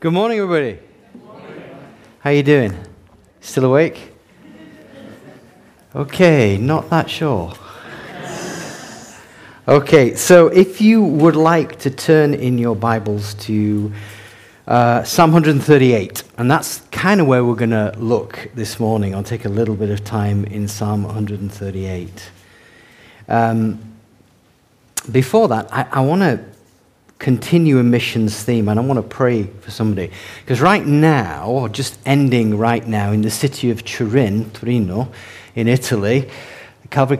Good morning, everybody. Good morning. How you doing? Still awake? Okay, not that sure. Okay, so if you would like to turn in your Bibles to Psalm 138, and that's kind of where we're going to look this morning. I'll take a little bit of time in Psalm 138. Before that, I want to continue a missions theme, and I want to pray for somebody. Because right now, or just ending right now, in the city of Torino, in Italy, the Calvary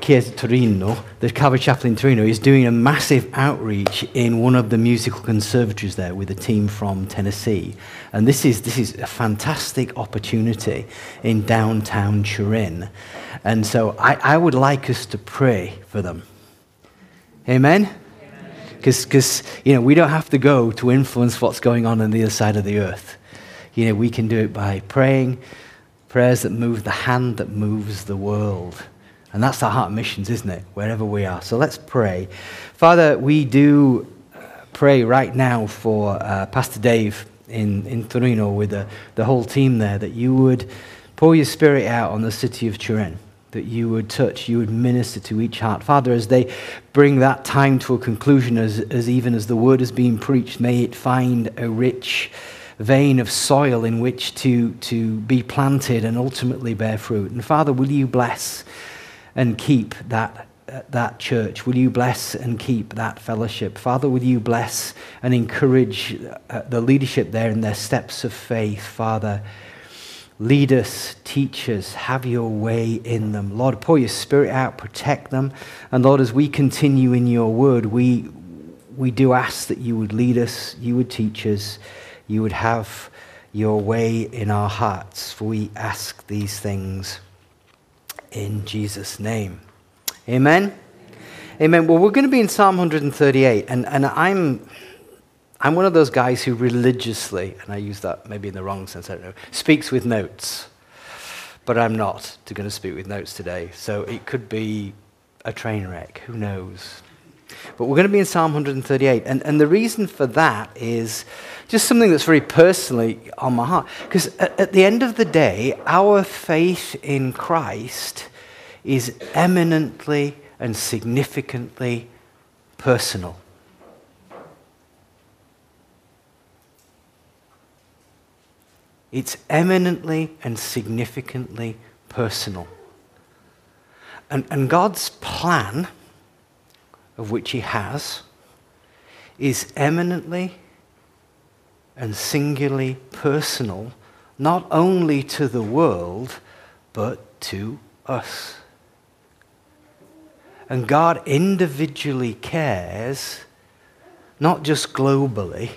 Chapel in Torino is doing a massive outreach in one of the musical conservatories there with a team from Tennessee. And this is a fantastic opportunity in downtown Turin. And so I would like us to pray for them. Amen? Because, you know, we don't have to go to influence what's going on the other side of the earth. You know, we can do it by praying, prayers that move the hand that moves the world. And that's the heart of missions, isn't it? Wherever we are. So let's pray. Father, we do pray right now for Pastor Dave in Torino with the whole team there, that you would pour your spirit out on the city of Turin, that you would touch, you would minister to each heart. Father, as they bring that time to a conclusion, as the word is being preached, may it find a rich vein of soil in which to be planted and ultimately bear fruit. And Father, will you bless and keep that church? Will you bless and keep that fellowship? Father, will you bless and encourage the leadership there in their steps of faith? Father, lead us, teach us, have your way in them. Lord, pour your spirit out, protect them. And Lord, as we continue in your word, we do ask that you would lead us, you would teach us, you would have your way in our hearts. For we ask these things in Jesus' name. Amen? Amen. Well, we're going to be in Psalm 138, and I'm one of those guys who religiously, and I use that maybe in the wrong sense, I don't know, speaks with notes. But I'm not going to speak with notes today, so it could be a train wreck, who knows. But we're going to be in Psalm 138, and the reason for that is just something that's very personally on my heart. Because at the end of the day, our faith in Christ is eminently and significantly personal. It's eminently and significantly personal. And God's plan, of which he has, is eminently and singularly personal, not only to the world, but to us. And God individually cares, not just globally,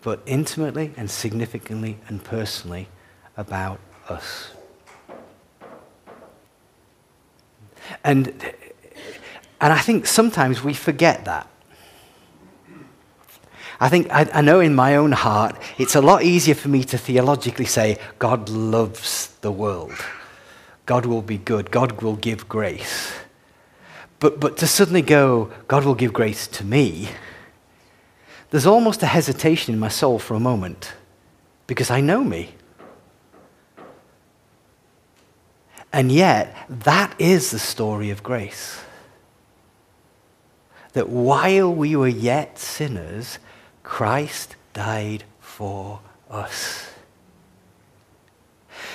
but intimately and significantly and personally about us. And I think sometimes we forget that. I know in my own heart, it's a lot easier for me to theologically say, God loves the world. God will be good. God will give grace. But to suddenly go, God will give grace to me, there's almost a hesitation in my soul for a moment, because I know me. And yet, that is the story of grace. That while we were yet sinners, Christ died for us.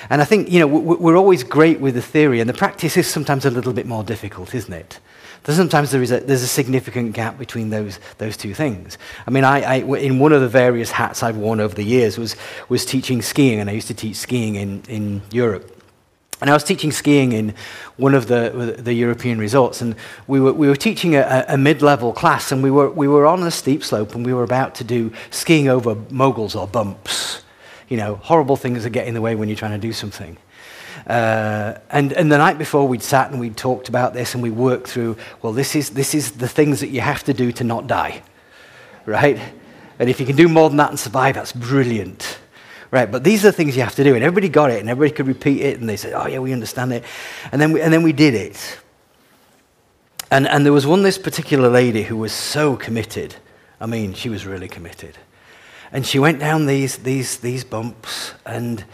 And I think, you know, we're always great with the theory, and the practice is sometimes a little bit more difficult, isn't it? Sometimes there's a significant gap between those two things. I mean, in one of the various hats I've worn over the years was teaching skiing, and I used to teach skiing in Europe. And I was teaching skiing in one of the European resorts, and we were teaching a mid-level class, and we were on a steep slope, and we were about to do skiing over moguls or bumps. You know, horrible things that get in the way when you're trying to do something. And the night before, we'd sat and we'd talked about this, and we worked through, well, this is the things that you have to do to not die, right? And if you can do more than that and survive, that's brilliant, right? But these are the things you have to do, and everybody got it, and everybody could repeat it, and they said, oh yeah, we understand it, and then we did it. And there was this particular lady who was so committed. I mean, she was really committed. And she went down these bumps, and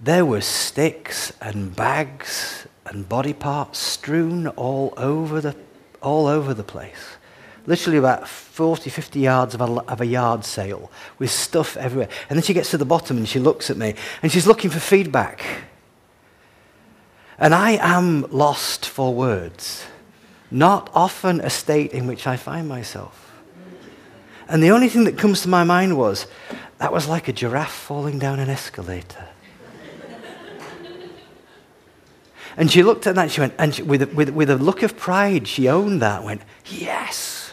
there were sticks and bags and body parts strewn all over the place. Literally about 40, 50 yards of a yard sale with stuff everywhere. And then she gets to the bottom and she looks at me and she's looking for feedback. And I am lost for words. Not often a state in which I find myself. And the only thing that comes to my mind was, that was like a giraffe falling down an escalator. And she looked at that, she went, and she, with a look of pride, she owned that, went, yes.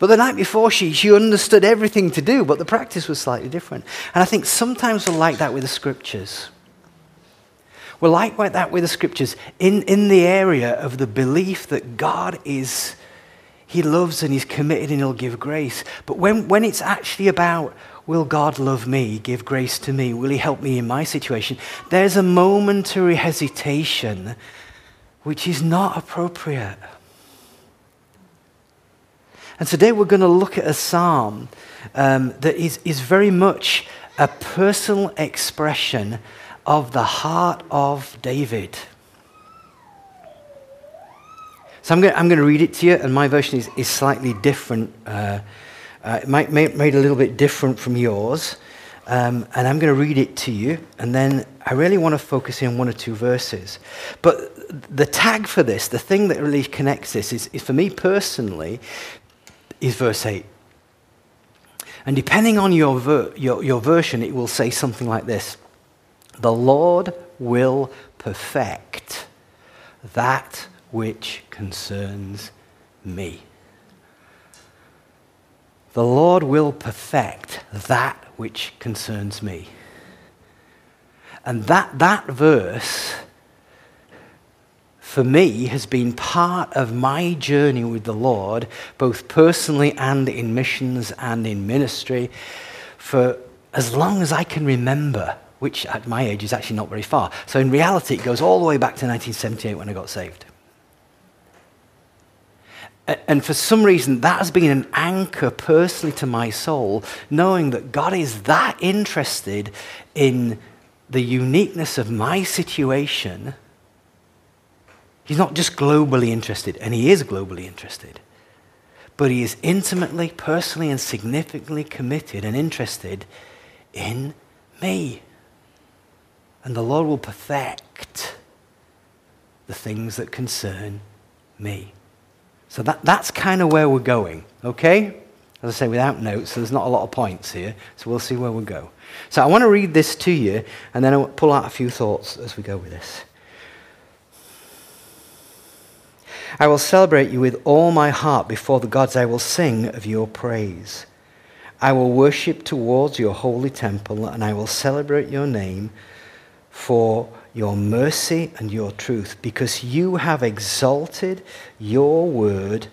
But the night before, she understood everything to do, but the practice was slightly different. And I think sometimes we're like that with the Scriptures. We're like that with the Scriptures in the area of the belief that God is, He loves and He's committed and He'll give grace. But when it's actually about, will God love me, give grace to me, will He help me in my situation, there's a momentary hesitation which is not appropriate. And today we're going to look at a psalm that is very much a personal expression of the heart of David. So I'm going to read it to you, and my version is slightly different. It might be made a little bit different from yours. And I'm going to read it to you, and then I really want to focus in on one or two verses. But the tag for this, the thing that really connects this, is for me personally, is verse 8. And depending on your version, it will say something like this. The Lord will perfect that which concerns me. The Lord will perfect that which concerns me. And that verse, for me, has been part of my journey with the Lord, both personally and in missions and in ministry, for as long as I can remember, which at my age is actually not very far. So in reality, it goes all the way back to 1978 when I got saved. And for some reason, that has been an anchor personally to my soul, knowing that God is that interested in the uniqueness of my situation. He's not just globally interested, and He is globally interested, but He is intimately, personally, and significantly committed and interested in me. And the Lord will perfect the things that concern me. So that's kind of where we're going, okay? As I say, without notes, so there's not a lot of points here, so we'll see where we'll go. So I want to read this to you, and then I'll pull out a few thoughts as we go with this. I will celebrate you with all my heart before the gods. I will sing of your praise. I will worship towards your holy temple, and I will celebrate your name for your mercy and your truth, because you have exalted your word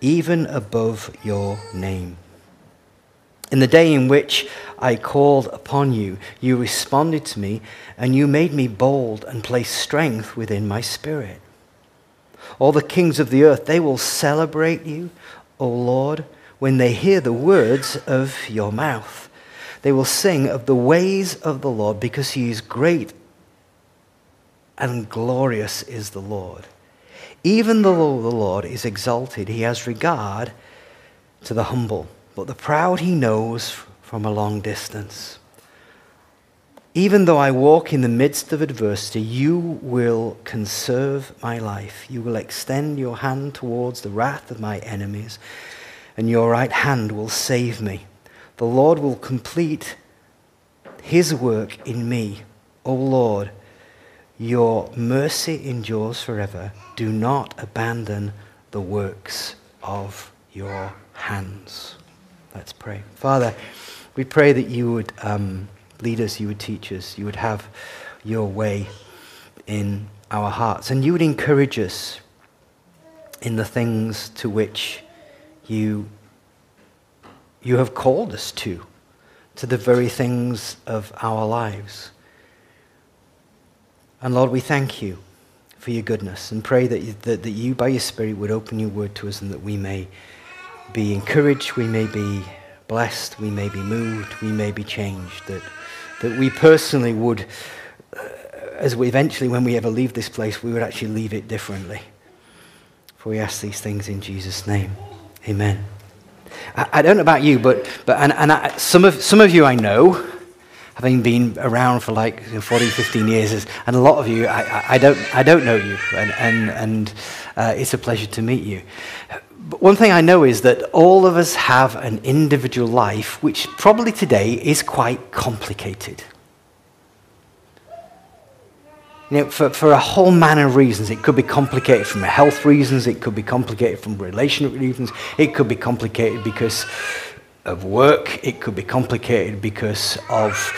even above your name. In the day in which I called upon you, you responded to me, and you made me bold and placed strength within my spirit. All the kings of the earth, they will celebrate you, O Lord, when they hear the words of your mouth. They will sing of the ways of the Lord, because He is great and glorious is the Lord. Even though the Lord is exalted, He has regard to the humble, but the proud He knows from a long distance. Even though I walk in the midst of adversity, you will conserve my life. You will extend your hand towards the wrath of my enemies, and your right hand will save me. The Lord will complete His work in me. O Lord, your mercy endures forever. Do not abandon the works of your hands. Let's pray. Father, we pray that you would lead us, you would teach us, you would have your way in our hearts, and you would encourage us in the things to which you have called us to the very things of our lives. And Lord, we thank you for your goodness, and pray that you, by your Spirit, would open your word to us, and that we may be encouraged, we may be blessed, we may be moved, we may be changed, that we personally would, as we eventually, when we ever leave this place, we would actually leave it differently. For we ask these things in Jesus' name. Amen. I don't know about you, but some of you I know, having been around for like 14, 15 years, and a lot of you, I don't know you, and it's a pleasure to meet you. But one thing I know is that all of us have an individual life, which probably today is quite complicated. You know, for a whole manner of reasons. It could be complicated from health reasons, it could be complicated from relational reasons, it could be complicated because of work, it could be complicated because of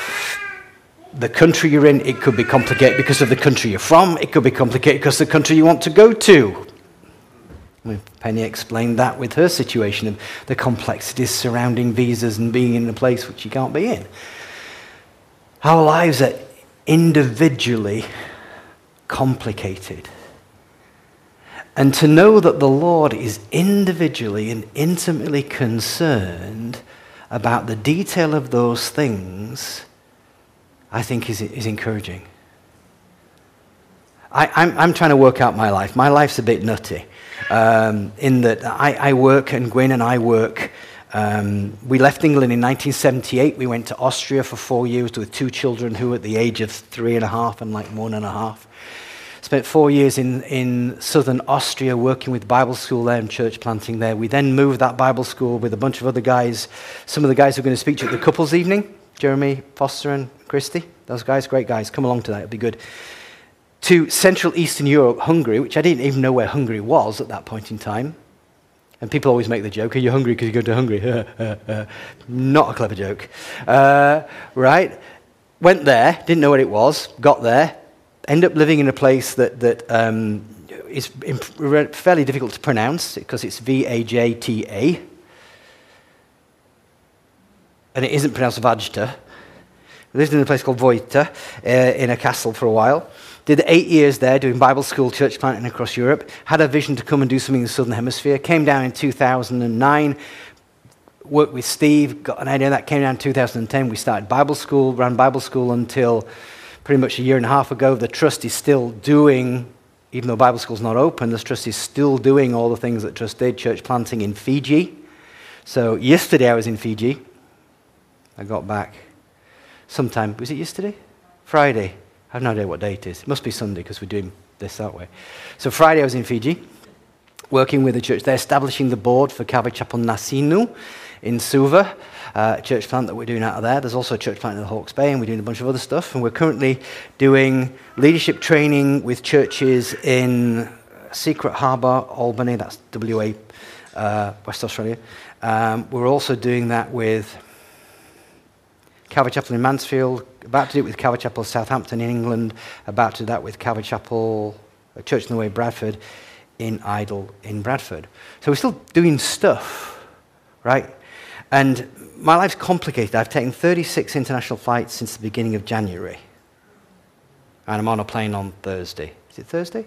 the country you're in, it could be complicated because of the country you're from, it could be complicated because of the country you want to go to. I mean, Penny explained that with her situation and the complexities surrounding visas and being in a place which you can't be in. Our lives are individually complicated. And to know that the Lord is individually and intimately concerned about the detail of those things, I think is encouraging. I'm trying to work out my life. My life's a bit nutty, in that I work, and Gwyn and I work. We left England in 1978. We went to Austria for 4 years with two children who were at the age of 3 and a half and like 1 and a half. Spent 4 years in southern Austria working with Bible school there and church planting there. We then moved that Bible school with a bunch of other guys. Some of the guys who are going to speak to you at the couples evening, Jeremy Foster and Christy. Those guys, great guys. Come along to that. It'll be good. To Central Eastern Europe, Hungary, which I didn't even know where Hungary was at that point in time. And people always make the joke, are you hungry because you go to Hungary? Not a clever joke. Right? Went there, didn't know what it was, got there, ended up living in a place that is fairly difficult to pronounce because it's Vajta. And it isn't pronounced Vajta. Lived in a place called Vajta, in a castle for a while. Did 8 years there doing Bible school, church planting across Europe. Had a vision to come and do something in the Southern Hemisphere. Came down in 2009, worked with Steve, got an idea that came down in 2010. We started Bible school, ran Bible school until pretty much 1.5 years ago. The trust is still doing, even though Bible school's not open, the trust is still doing all the things that trust did, church planting in Fiji. So yesterday I was in Fiji. I got back sometime, was it yesterday? Friday. I have no idea what day it is. It must be Sunday because we're doing this that way. So Friday I was in Fiji, working with the church. They're establishing the board for Calvary Chapel Nasinu in Suva, a church plant that we're doing out of there. There's also a church plant in the Hawke's Bay, and we're doing a bunch of other stuff. And we're currently doing leadership training with churches in Secret Harbour, Albany, that's WA, West Australia. We're also doing that with Calvary Chapel in Mansfield, about to do it with Calvary Chapel Southampton in England, about to do that with Calvary Chapel, Church in the Way Bradford, in Idle in Bradford. So we're still doing stuff, right? And my life's complicated. I've taken 36 international flights since the beginning of January. And I'm on a plane on Thursday. Is it Thursday?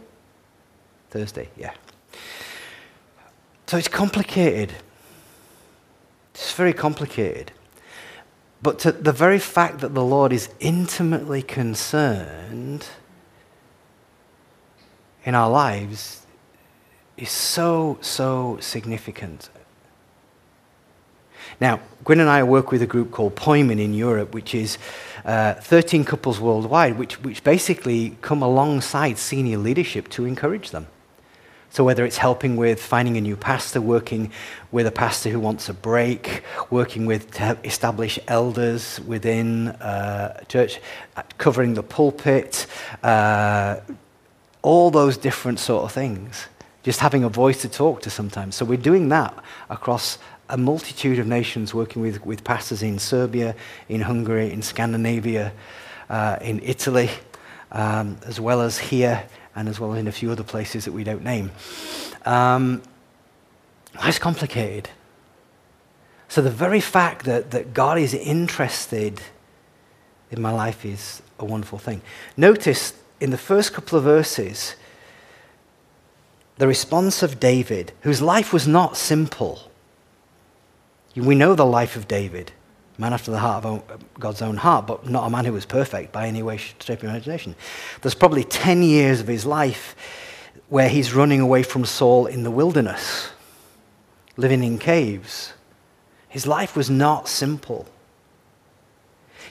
Thursday, yeah. So it's complicated. It's very complicated. But to the very fact that the Lord is intimately concerned in our lives is so, so significant. Now, Gwyn and I work with a group called Poimen in Europe, which is 13 couples worldwide, which basically come alongside senior leadership to encourage them. So whether it's helping with finding a new pastor, working with a pastor who wants a break, working with to help establish elders within a church, covering the pulpit, all those different sort of things. Just having a voice to talk to sometimes. So we're doing that across a multitude of nations, working with pastors in Serbia, in Hungary, in Scandinavia, in Italy, as well as here, and as well in a few other places that we don't name. Life's complicated. So the very fact that God is interested in my life is a wonderful thing. Notice in the first couple of verses, the response of David, whose life was not simple. We know the life of David, man after the heart of God's own heart, but not a man who was perfect by any way, shape, or imagination. There's probably 10 years of his life where he's running away from Saul in the wilderness, living in caves. His life was not simple.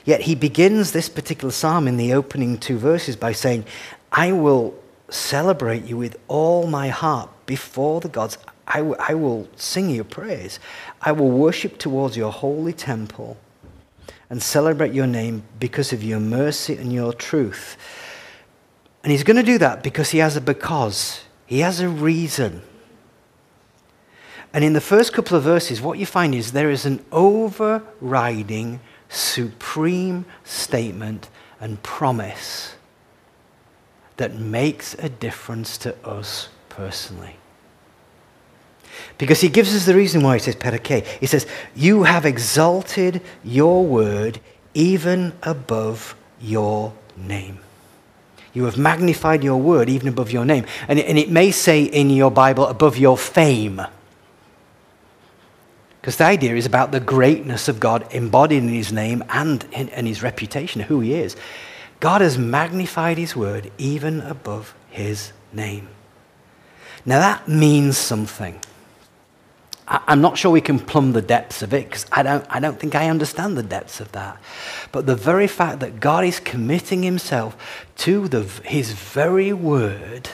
Yet he begins this particular psalm in the opening 2 verses by saying, I will celebrate you with all my heart before the gods. I will sing your praise. I will worship towards your holy temple and celebrate your name because of your mercy and your truth. And he's going to do that because he has a because. He has a reason. And in the first couple of verses, what you find is there is an overriding, supreme statement and promise that makes a difference to us personally. Because he gives us the reason why he says perike. He says, you have exalted your word even above your name. You have magnified your word even above your name. And it may say in your Bible, above your fame. Because the idea is about the greatness of God embodied in his name and his reputation, who he is. God has magnified his word even above his name. Now that means something. I'm not sure we can plumb the depths of it because I don't think I understand the depths of that. But the very fact that God is committing himself to his very word,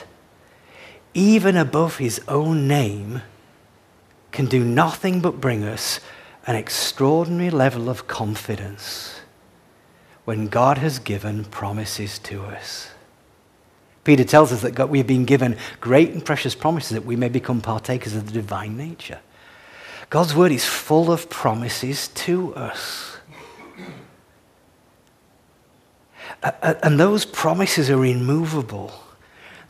even above his own name, can do nothing but bring us an extraordinary level of confidence when God has given promises to us. Peter tells us that God, we have been given great and precious promises that we may become partakers of the divine nature. God's word is full of promises to us. And those promises are immovable.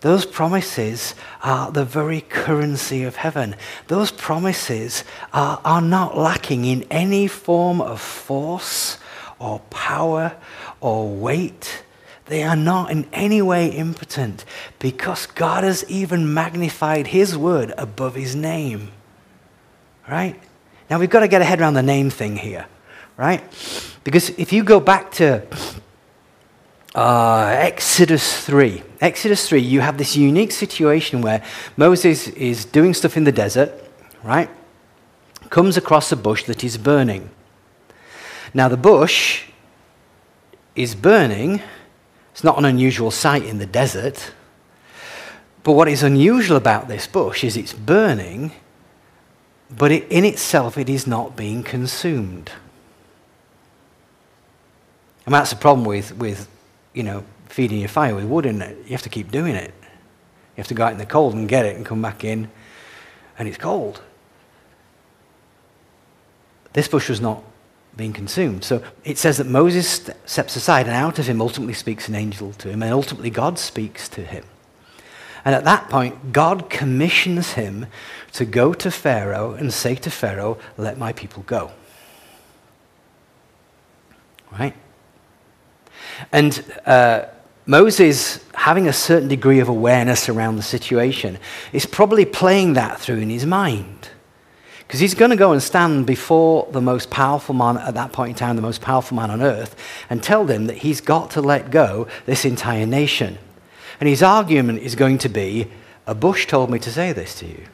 Those promises are the very currency of heaven. Those promises are not lacking in any form of force or power or weight. They are not in any way impotent because God has even magnified his word above his name. Right? Now we've got to get a head around the name thing here, right? Because if you go back to Exodus 3. Exodus 3, you have this unique situation where Moses is doing stuff in the desert, right? Comes across a bush that is burning. Now the bush is burning. It's not an unusual sight in the desert. But what is unusual about this bush is it's burning, but in itself it is not being consumed. And that's the problem with you know, feeding your fire with wood in it. You have to keep doing it. You have to go out in the cold and get it and come back in, and it's cold. This bush was not being consumed. So it says that Moses steps aside, and out of him ultimately speaks an angel to him, and ultimately God speaks to him. And at that point, God commissions him to go to Pharaoh and say to Pharaoh, let my people go. Right? And Moses, having a certain degree of awareness around the situation, is probably playing that through in his mind. Because he's going to go and stand before the most powerful man at that point in time, the most powerful man on earth, and tell them that he's got to let go this entire nation. And his argument is going to be, a bush told me to say this to you.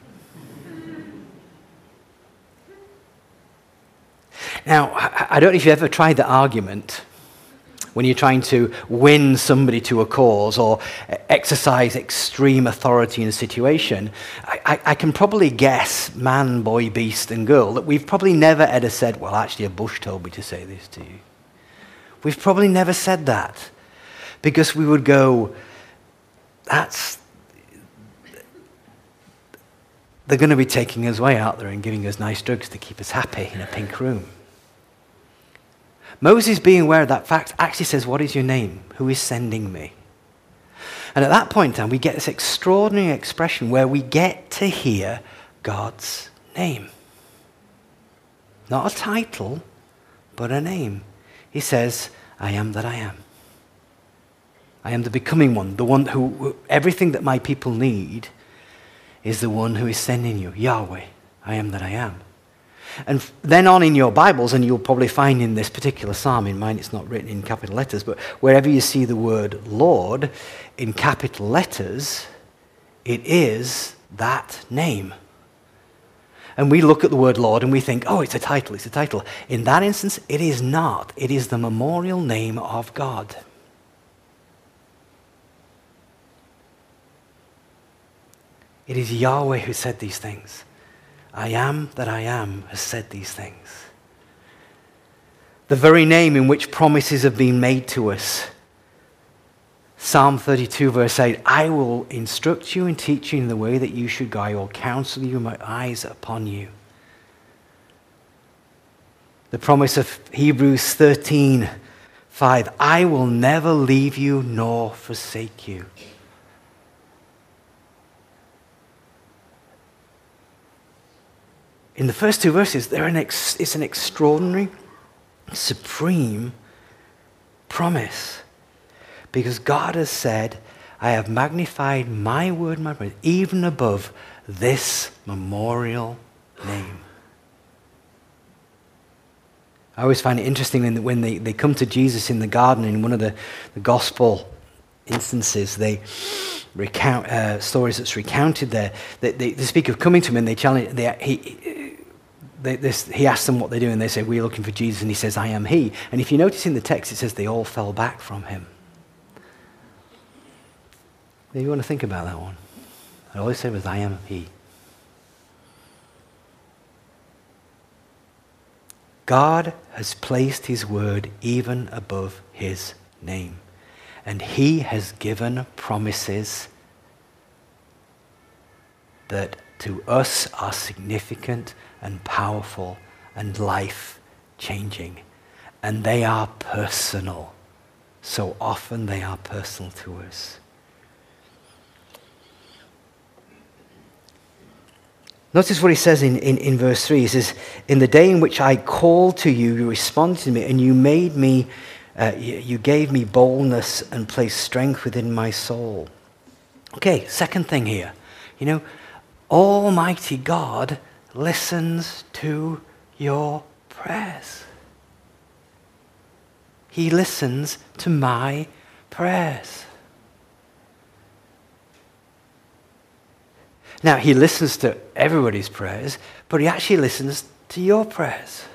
Now, I don't know if you've ever tried the argument when you're trying to win somebody to a cause or exercise extreme authority in a situation. I can probably guess, man, boy, beast, and girl, that we've probably never ever said, well, actually, a bush told me to say this to you. We've probably never said that because we would go, they're going to be taking us way out there and giving us nice drugs to keep us happy in a pink room. Moses, being aware of that fact, actually says, what is your name? Who is sending me? And at that point in time, we get this extraordinary expression where we get to hear God's name. Not a title, but a name. He says, I am that I am. I am the becoming one, the one who everything that my people need is the one who is sending you, Yahweh, I am that I am. And then on in your Bibles, and you'll probably find in this particular psalm, in mine it's not written in capital letters, but wherever you see the word Lord in capital letters, it is that name. And we look at the word Lord and we think, oh, it's a title, it's a title. In that instance, it is not. It is the memorial name of God. It is Yahweh who said these things. I am that I am has said these things. The very name in which promises have been made to us. Psalm 32 verse 8, I will instruct you and teach you in the way that you should go. I will counsel you, my eyes upon you. The promise of Hebrews 13, 5, I will never leave you nor forsake you. In the first two verses, it's an extraordinary, supreme promise. Because God has said, I have magnified my word, my praise, even above this memorial name. I always find it interesting when they come to Jesus in the garden, in one of the gospel instances, they recount stories that's recounted there. They speak of coming to him and they challenge, he asks them what they're doing. They say, we're looking for Jesus. And he says, I am he. And if you notice in the text, it says they all fell back from him. Now you want to think about that one. And all he said was, I am he. God has placed his word even above his name. And he has given promises that to us are significant and powerful and life-changing. And they are personal. So often they are personal to us. Notice what he says in verse 3. He says, in the day in which I called to you, you responded to me, and you made me, you gave me boldness and placed strength within my soul. Okay, second thing here. You know, Almighty God listens to your prayers. He listens to my prayers. Now, he listens to everybody's prayers, but he actually listens to your prayers.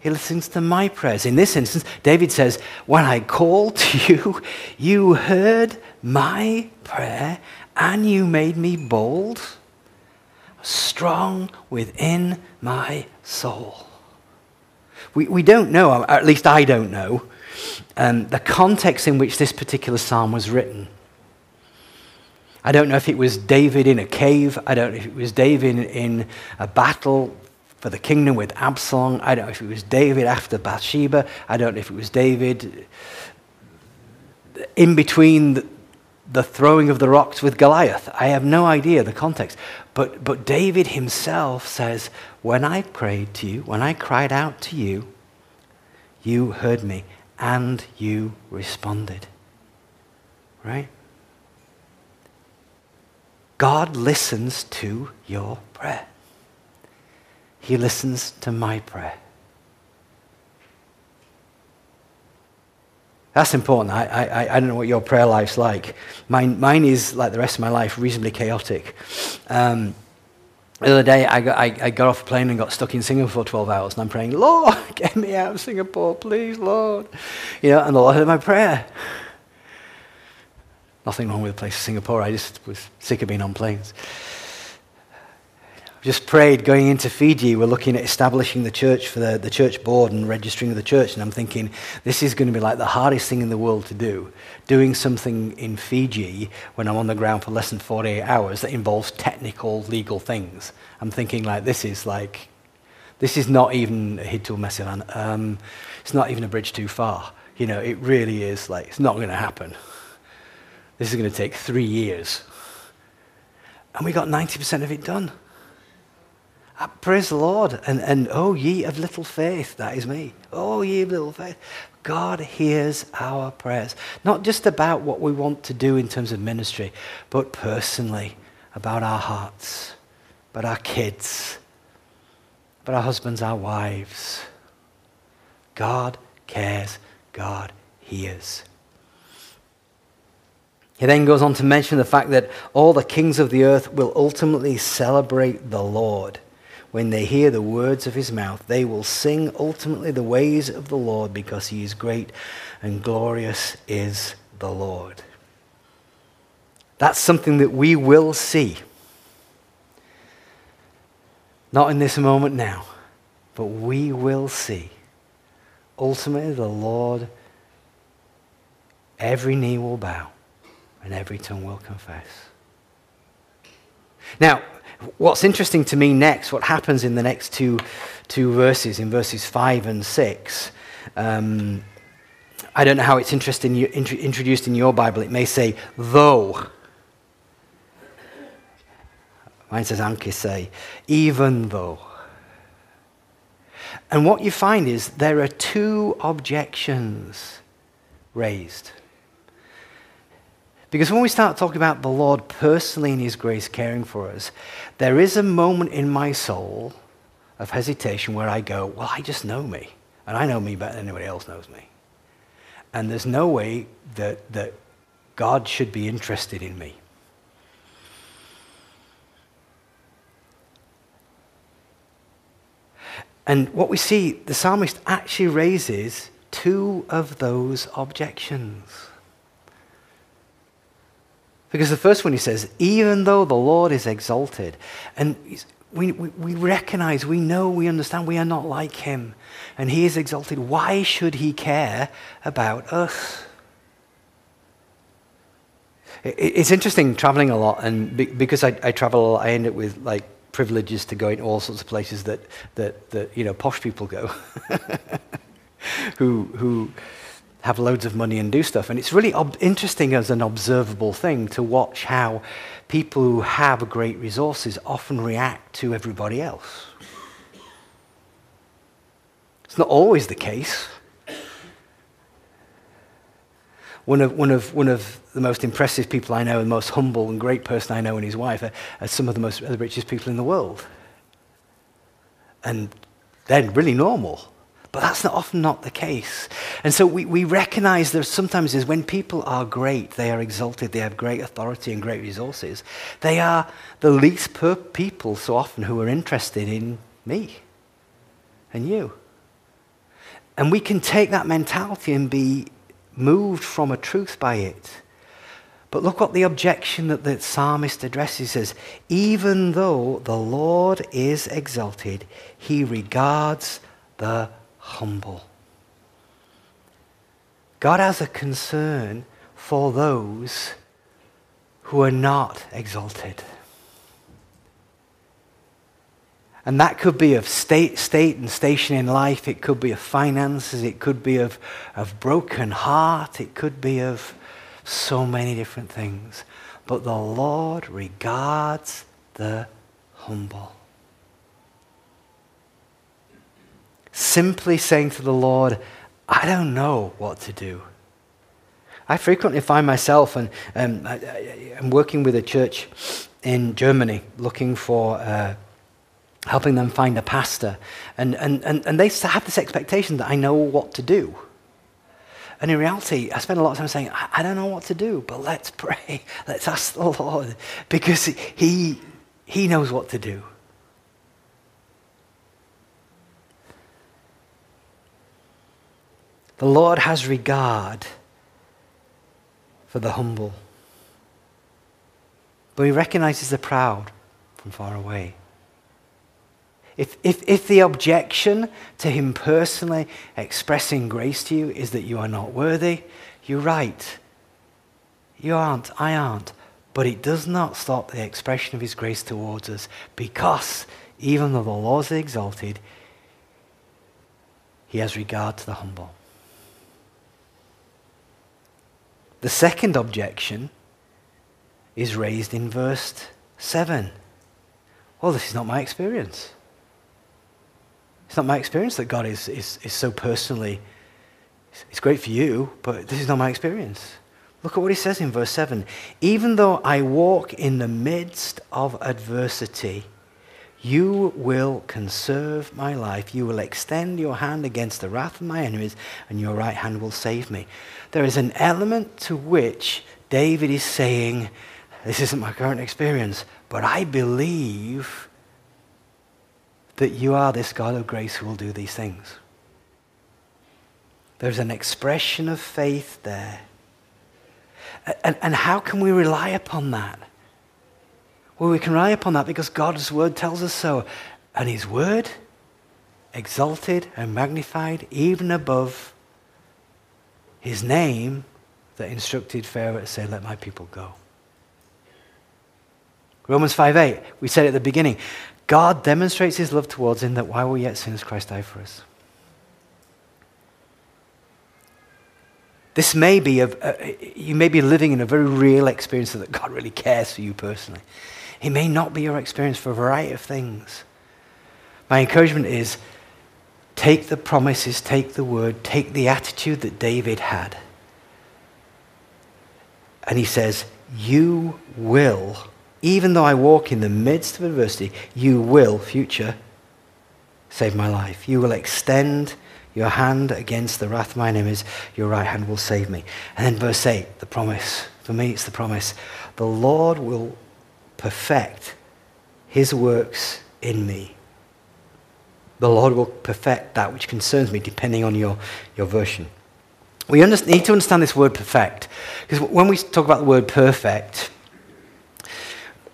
He listens to my prayers. In this instance, David says, when I called to you, you heard my prayer and you made me bold, strong within my soul. We don't know, or at least I don't know, the context in which this particular psalm was written. I don't know if it was David in a cave. I don't know if it was David in a battle for the kingdom with Absalom. I don't know if it was David after Bathsheba. I don't know if it was David in between the throwing of the rocks with Goliath. I have no idea the context. But David himself says, when I prayed to you, when I cried out to you, you heard me and you responded. Right? God listens to your prayer. He listens to my prayer. That's important. I don't know what your prayer life's like. Mine is, like the rest of my life, reasonably chaotic. The other day, I got off a plane and got stuck in Singapore for 12 hours, and I'm praying, Lord, get me out of Singapore, please, Lord. You know, and the Lord heard my prayer. Nothing wrong with the place of Singapore. I just was sick of being on planes. Just prayed going into Fiji. We're looking at establishing the church for the church board and registering the church. And I'm thinking, this is going to be like the hardest thing in the world to do. Doing something in Fiji when I'm on the ground for less than 48 hours that involves technical, legal things. I'm thinking, this is not even a hid to a Mesivan. It's not even a bridge too far. You know, it really is like, it's not going to happen. This is going to take 3 years. And we got 90% of it done. Praise the Lord. And oh, ye of little faith. That is me. Oh, ye of little faith. God hears our prayers. Not just about what we want to do in terms of ministry, but personally, about our hearts, about our kids, but our husbands, our wives. God cares. God hears. He then goes on to mention the fact that all the kings of the earth will ultimately celebrate the Lord. When they hear the words of his mouth, they will sing ultimately the ways of the Lord, because he is great and glorious is the Lord. That's something that we will see. Not in this moment now, but we will see. Ultimately, the Lord, every knee will bow and every tongue will confess. Now, what's interesting to me next, what happens in the next two verses, in verses 5 and 6, I don't know how it's introduced in your Bible. It may say, though. Mine says, Anki say, even though. And what you find is there are two objections raised. Because when we start talking about the Lord personally and his grace caring for us, there is a moment in my soul of hesitation where I go, well, I just know me, and I know me better than anybody else knows me. And there's no way that God should be interested in me. And what we see, the psalmist actually raises two of those objections. Because the first one he says, even though the Lord is exalted, and we recognize, we know, we understand we are not like him, and he is exalted, why should he care about us? It's interesting traveling a lot, and because I travel a lot, I end up with like privileges to go into all sorts of places that you know, posh people go, who have loads of money and do stuff. And it's really interesting as an observable thing to watch how people who have great resources often react to everybody else. It's not always the case. One of the most impressive people I know, the most humble and great person I know, and his wife are some of the richest people in the world. And they're really normal. But that's often not the case. And so we recognize there sometimes is when people are great, they are exalted, they have great authority and great resources, they are the least people so often who are interested in me and you. And we can take that mentality and be moved from a truth by it. But look what the objection that the psalmist addresses says, even though the Lord is exalted, he regards the humble. God has a concern for those who are not exalted. And that could be of state and station in life. It could be of finances. It could be of broken heart. It could be of so many different things. But the Lord regards the humble. Simply saying to the Lord, I don't know what to do. I frequently find myself, and I'm working with a church in Germany, looking for, helping them find a pastor. And they have this expectation that I know what to do. And in reality, I spend a lot of time saying, I don't know what to do, but let's pray. Let's ask the Lord, because he knows what to do. The Lord has regard for the humble, but he recognizes the proud from far away. If the objection to him personally expressing grace to you is that you are not worthy, you're right. You aren't, I aren't. But it does not stop the expression of his grace towards us, because even though the Lord is exalted, he has regard to the humble. The second objection is raised in verse 7. Well, this is not my experience. It's not my experience that God is so personally, it's great for you, but this is not my experience. Look at what he says in verse 7. Even though I walk in the midst of adversity, You will conserve my life. You will extend your hand against the wrath of my enemies, and your right hand will save me. There is an element to which David is saying, this isn't my current experience, but I believe that you are this God of grace who will do these things. There's an expression of faith there. And how can we rely upon that? Well, we can rely upon that because God's word tells us so. And his word, exalted and magnified, even above his name that instructed Pharaoh to say, let my people go. Romans 5:8, we said at the beginning, God demonstrates his love towards him that while we yet sinners, Christ died for us. This may be, you may be living in a very real experience that God really cares for you personally. It may not be your experience for a variety of things. My encouragement is, take the promises, take the word, take the attitude that David had. And he says, you will, even though I walk in the midst of adversity, you will, future, save my life. You will extend your hand against the wrath of my enemies, your right hand will save me. And then verse 8, the promise. For me, it's the promise. The Lord will perfect his works in me. The Lord will perfect that which concerns me, depending on your version. We need to understand this word perfect. Because when we talk about the word perfect,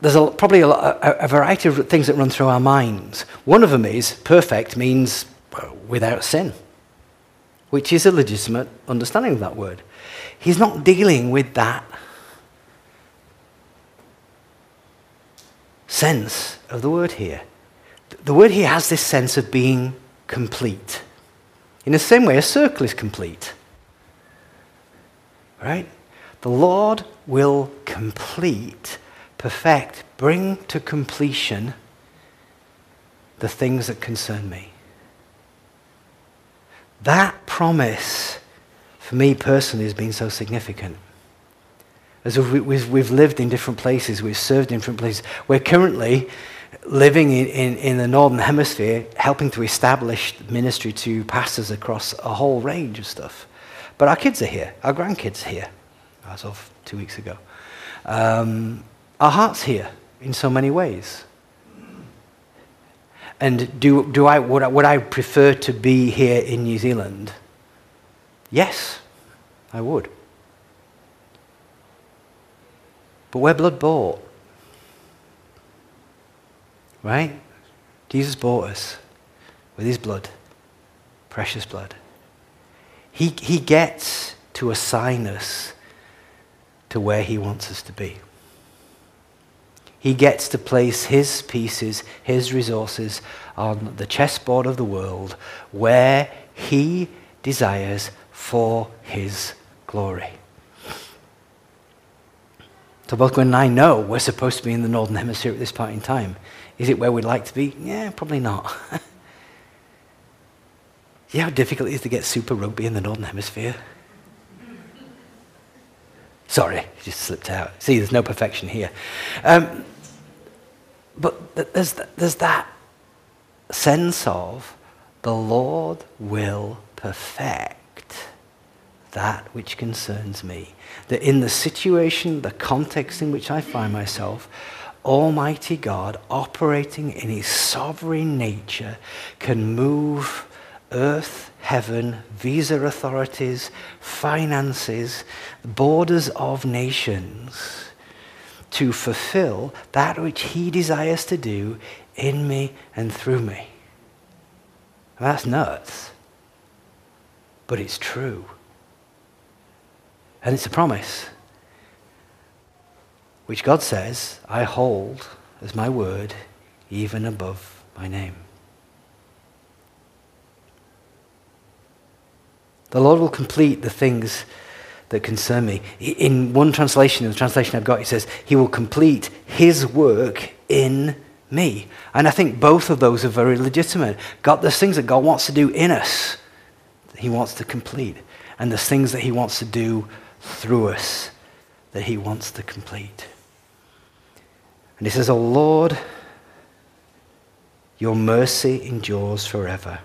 there's probably a variety of things that run through our minds. One of them is perfect means without sin, which is a legitimate understanding of that word. He's not dealing with that sense of the word here. The word here has this sense of being complete. In the same way, a circle is complete. Right? The Lord will complete, perfect, bring to completion the things that concern me. That promise, for me personally, has been so significant. As we've lived in different places, we've served in different places. We're currently living in the Northern Hemisphere, helping to establish ministry to pastors across a whole range of stuff. But our kids are here, our grandkids are here, as of 2 weeks ago. Our heart's here in so many ways. And would I prefer to be here in New Zealand? Yes, I would. But we're blood bought. Right? Jesus bought us with his blood, precious blood. He gets to assign us to where he wants us to be. He gets to place his pieces, his resources on the chessboard of the world where he desires for his glory. So both Gwyn and I know we're supposed to be in the Northern Hemisphere at this point in time. Is it where we'd like to be? Yeah, probably not. See how difficult it is to get Super Rugby in the Northern Hemisphere? Sorry, it just slipped out. See, there's no perfection here. But there's that sense of the Lord will perfect that which concerns me. That in the situation, the context in which I find myself, Almighty God, operating in his sovereign nature, can move earth, heaven, visa authorities, finances, borders of nations to fulfill that which he desires to do in me and through me. And that's nuts, but it's true. And it's a promise, which God says, I hold as my word even above my name. The Lord will complete the things that concern me. In one translation, in the translation I've got, it says, he will complete his work in me. And I think both of those are very legitimate. God, there's things that God wants to do in us, that he wants to complete. And there's things that he wants to do through us, that he wants to complete. And he says, oh Lord, Your mercy endures forever.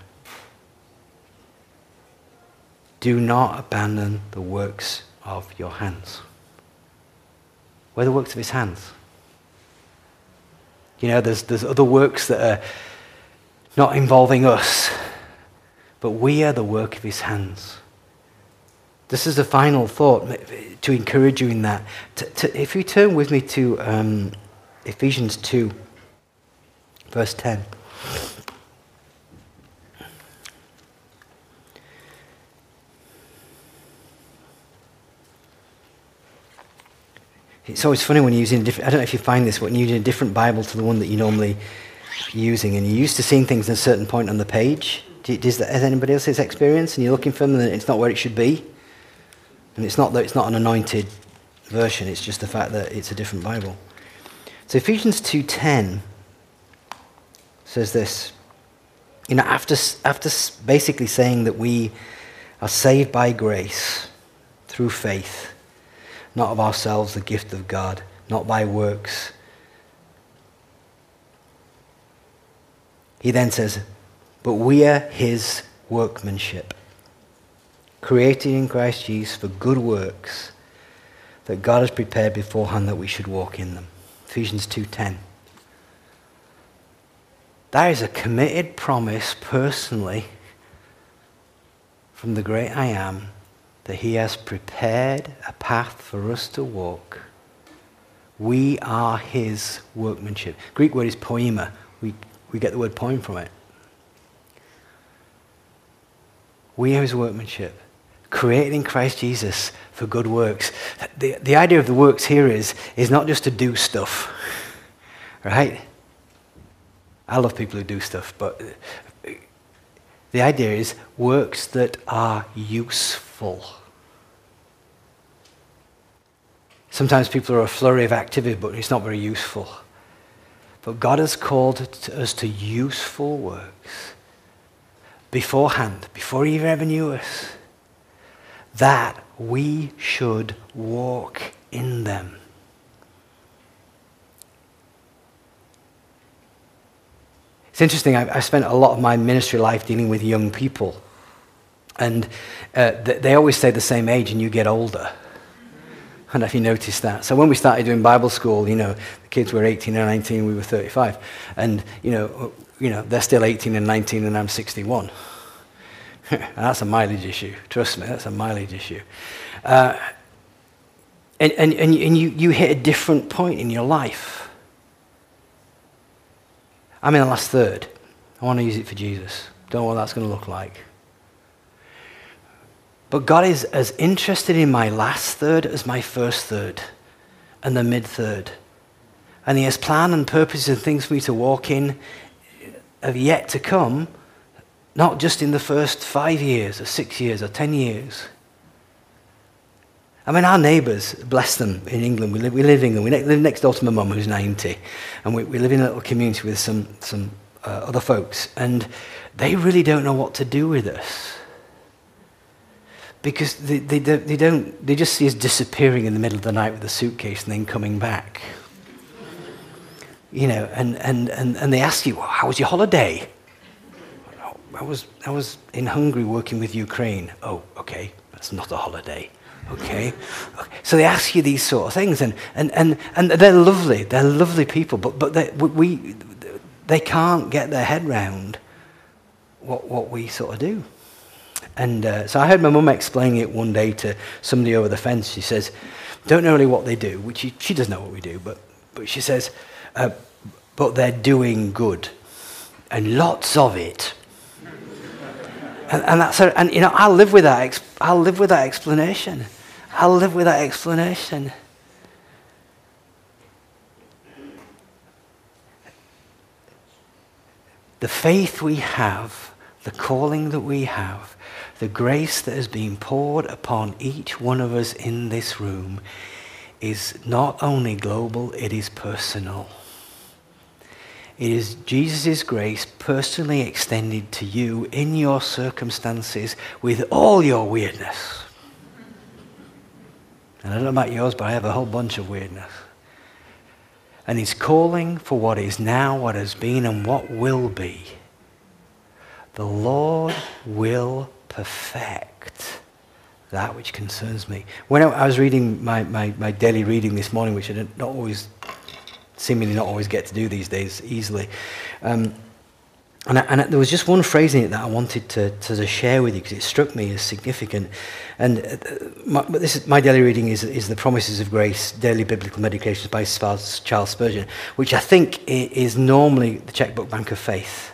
Do not abandon the works of your hands. Where are the works of his hands? You know, there's other works that are not involving us, but we are the work of his hands. This is the final thought to encourage you in that. If you turn with me to Ephesians 2, verse 10. It's always funny when you're using a different, I don't know if you find this, when you're using a different Bible to the one that you normally using, and you're used to seeing things at a certain point on the page. Has anybody else this experience? And you're looking for them, and it's not where it should be. And it's not that it's not an anointed version, it's just the fact that it's a different Bible. So Ephesians 2:10 says this. You know, after basically saying that we are saved by grace through faith, not of ourselves, the gift of God, not by works. He then says, but we are his workmanship, created in Christ Jesus for good works that God has prepared beforehand that we should walk in them. Ephesians 2:10. That is a committed promise personally from the great I Am, that he has prepared a path for us to walk. We are his workmanship. Greek word is poema. We get the word poem from it. We are his workmanship, created in Christ Jesus for good works. The idea of the works here is not just to do stuff, right? I love people who do stuff, but the idea is works that are useful. Sometimes people are a flurry of activity, but it's not very useful. But God has called us to useful works beforehand, before he ever knew us, that we should walk in them. It's interesting, I spent a lot of my ministry life dealing with young people, and they always stay the same age and you get older. I don't know if you noticed that. So when we started doing Bible school, you know, the kids were 18 and 19, we were 35. And, you know, they're still 18 and 19 and I'm 61. That's a mileage issue. Trust me, that's a mileage issue. And you hit a different point in your life. I'm in the last third. I want to use it for Jesus. Don't know what that's going to look like. But God is as interested in my last third as my first third and the mid third. And he has plan and purposes and things for me to walk in of yet to come, not just in the first 5 years or 6 years or 10 years. I mean, our neighbours, bless them, in England, we live in England. We live next door to my mum, who's 90, and we live in a little community with some other folks, and they really don't know what to do with us. Because they just see us disappearing in the middle of the night with a suitcase and then coming back. You know, and they ask you, well, how was your holiday? I was in Hungary working with Ukraine. Oh, okay, that's not a holiday. Okay. So they ask you these sort of things, and they're lovely people, but they can't get their head round what we sort of do. And so I heard my mum explaining it one day to somebody over the fence. She says, don't know really what they do, which she does know what we do, but she says, but they're doing good. And lots of it. And you know, I'll live with that explanation. The faith we have, the calling that we have, the grace that has been poured upon each one of us in this room is not only global, it is personal. It is Jesus' grace personally extended to you in your circumstances with all your weirdness. And I don't know about yours, but I have a whole bunch of weirdness. and is calling for what is now, what has been, and what will be. The Lord will perfect that which concerns me. When I was reading my daily reading this morning, which I don't always, seemingly not always get to do these days easily, and there was just one phrase in it that I wanted to share with you because it struck me as significant. And my daily reading is The Promises of Grace, Daily Biblical Meditations by Charles Spurgeon, which I think is normally the checkbook Bank of Faith,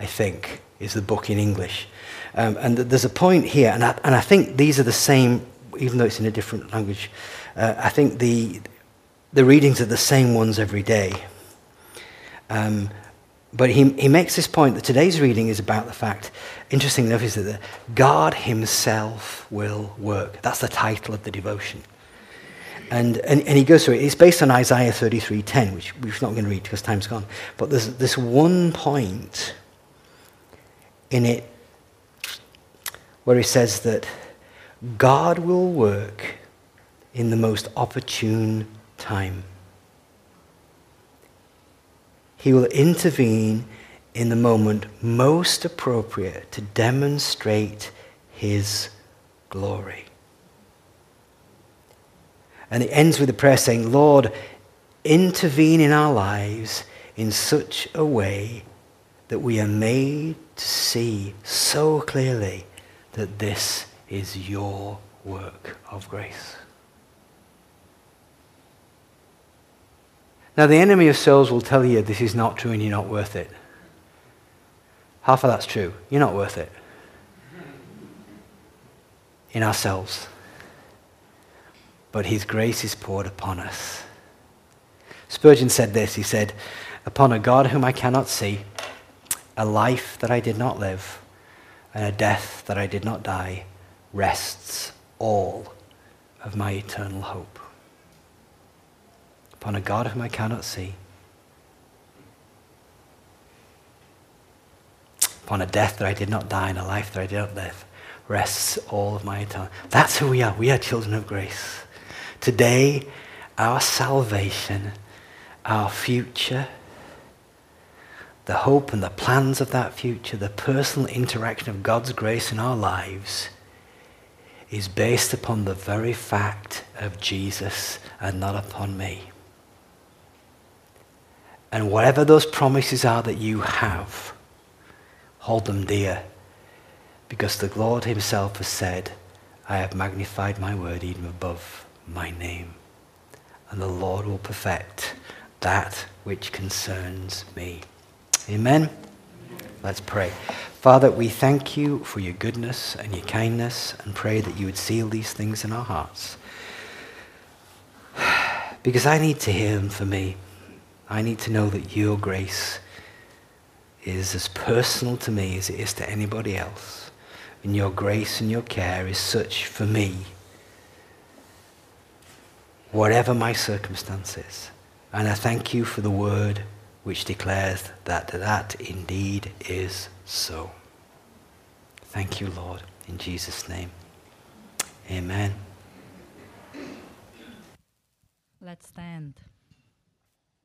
I think, is the book in English. And there's a point here, and I think these are the same, even though it's in a different language. I think the readings are the same ones every day. But he makes this point that today's reading is about the fact, interesting enough, is that God himself will work. That's the title of the devotion. And he goes through it. It's based on Isaiah 33:10, which we're not going to read because time's gone. But there's this one point in it where he says that God will work in the most opportune time. He will intervene in the moment most appropriate to demonstrate his glory. And it ends with a prayer saying, Lord, intervene in our lives in such a way that we are made to see so clearly that this is your work of grace. Now, the enemy of souls will tell you this is not true and you're not worth it. Half of that's true. You're not worth it. In ourselves. But his grace is poured upon us. Spurgeon said this. He said, upon a God whom I cannot see, a life that I did not live, and a death that I did not die, rests all of my eternal hope. Upon a God whom I cannot see, upon a death that I did not die and a life that I did not live, rests all of my eternal. That's who we are. We are children of grace. Today, our salvation, our future, the hope and the plans of that future, the personal interaction of God's grace in our lives is based upon the very fact of Jesus and not upon me. And whatever those promises are that you have, hold them dear. Because the Lord himself has said, I have magnified my word even above my name. And the Lord will perfect that which concerns me. Amen? Amen. Let's pray. Father, we thank you for your goodness and your kindness and pray that you would seal these things in our hearts. Because I need to hear them for me. I need to know that your grace is as personal to me as it is to anybody else. And your grace and your care is such for me, whatever my circumstances. And I thank you for the word which declares that that indeed is so. Thank you, Lord, in Jesus' name. Amen. Let's stand.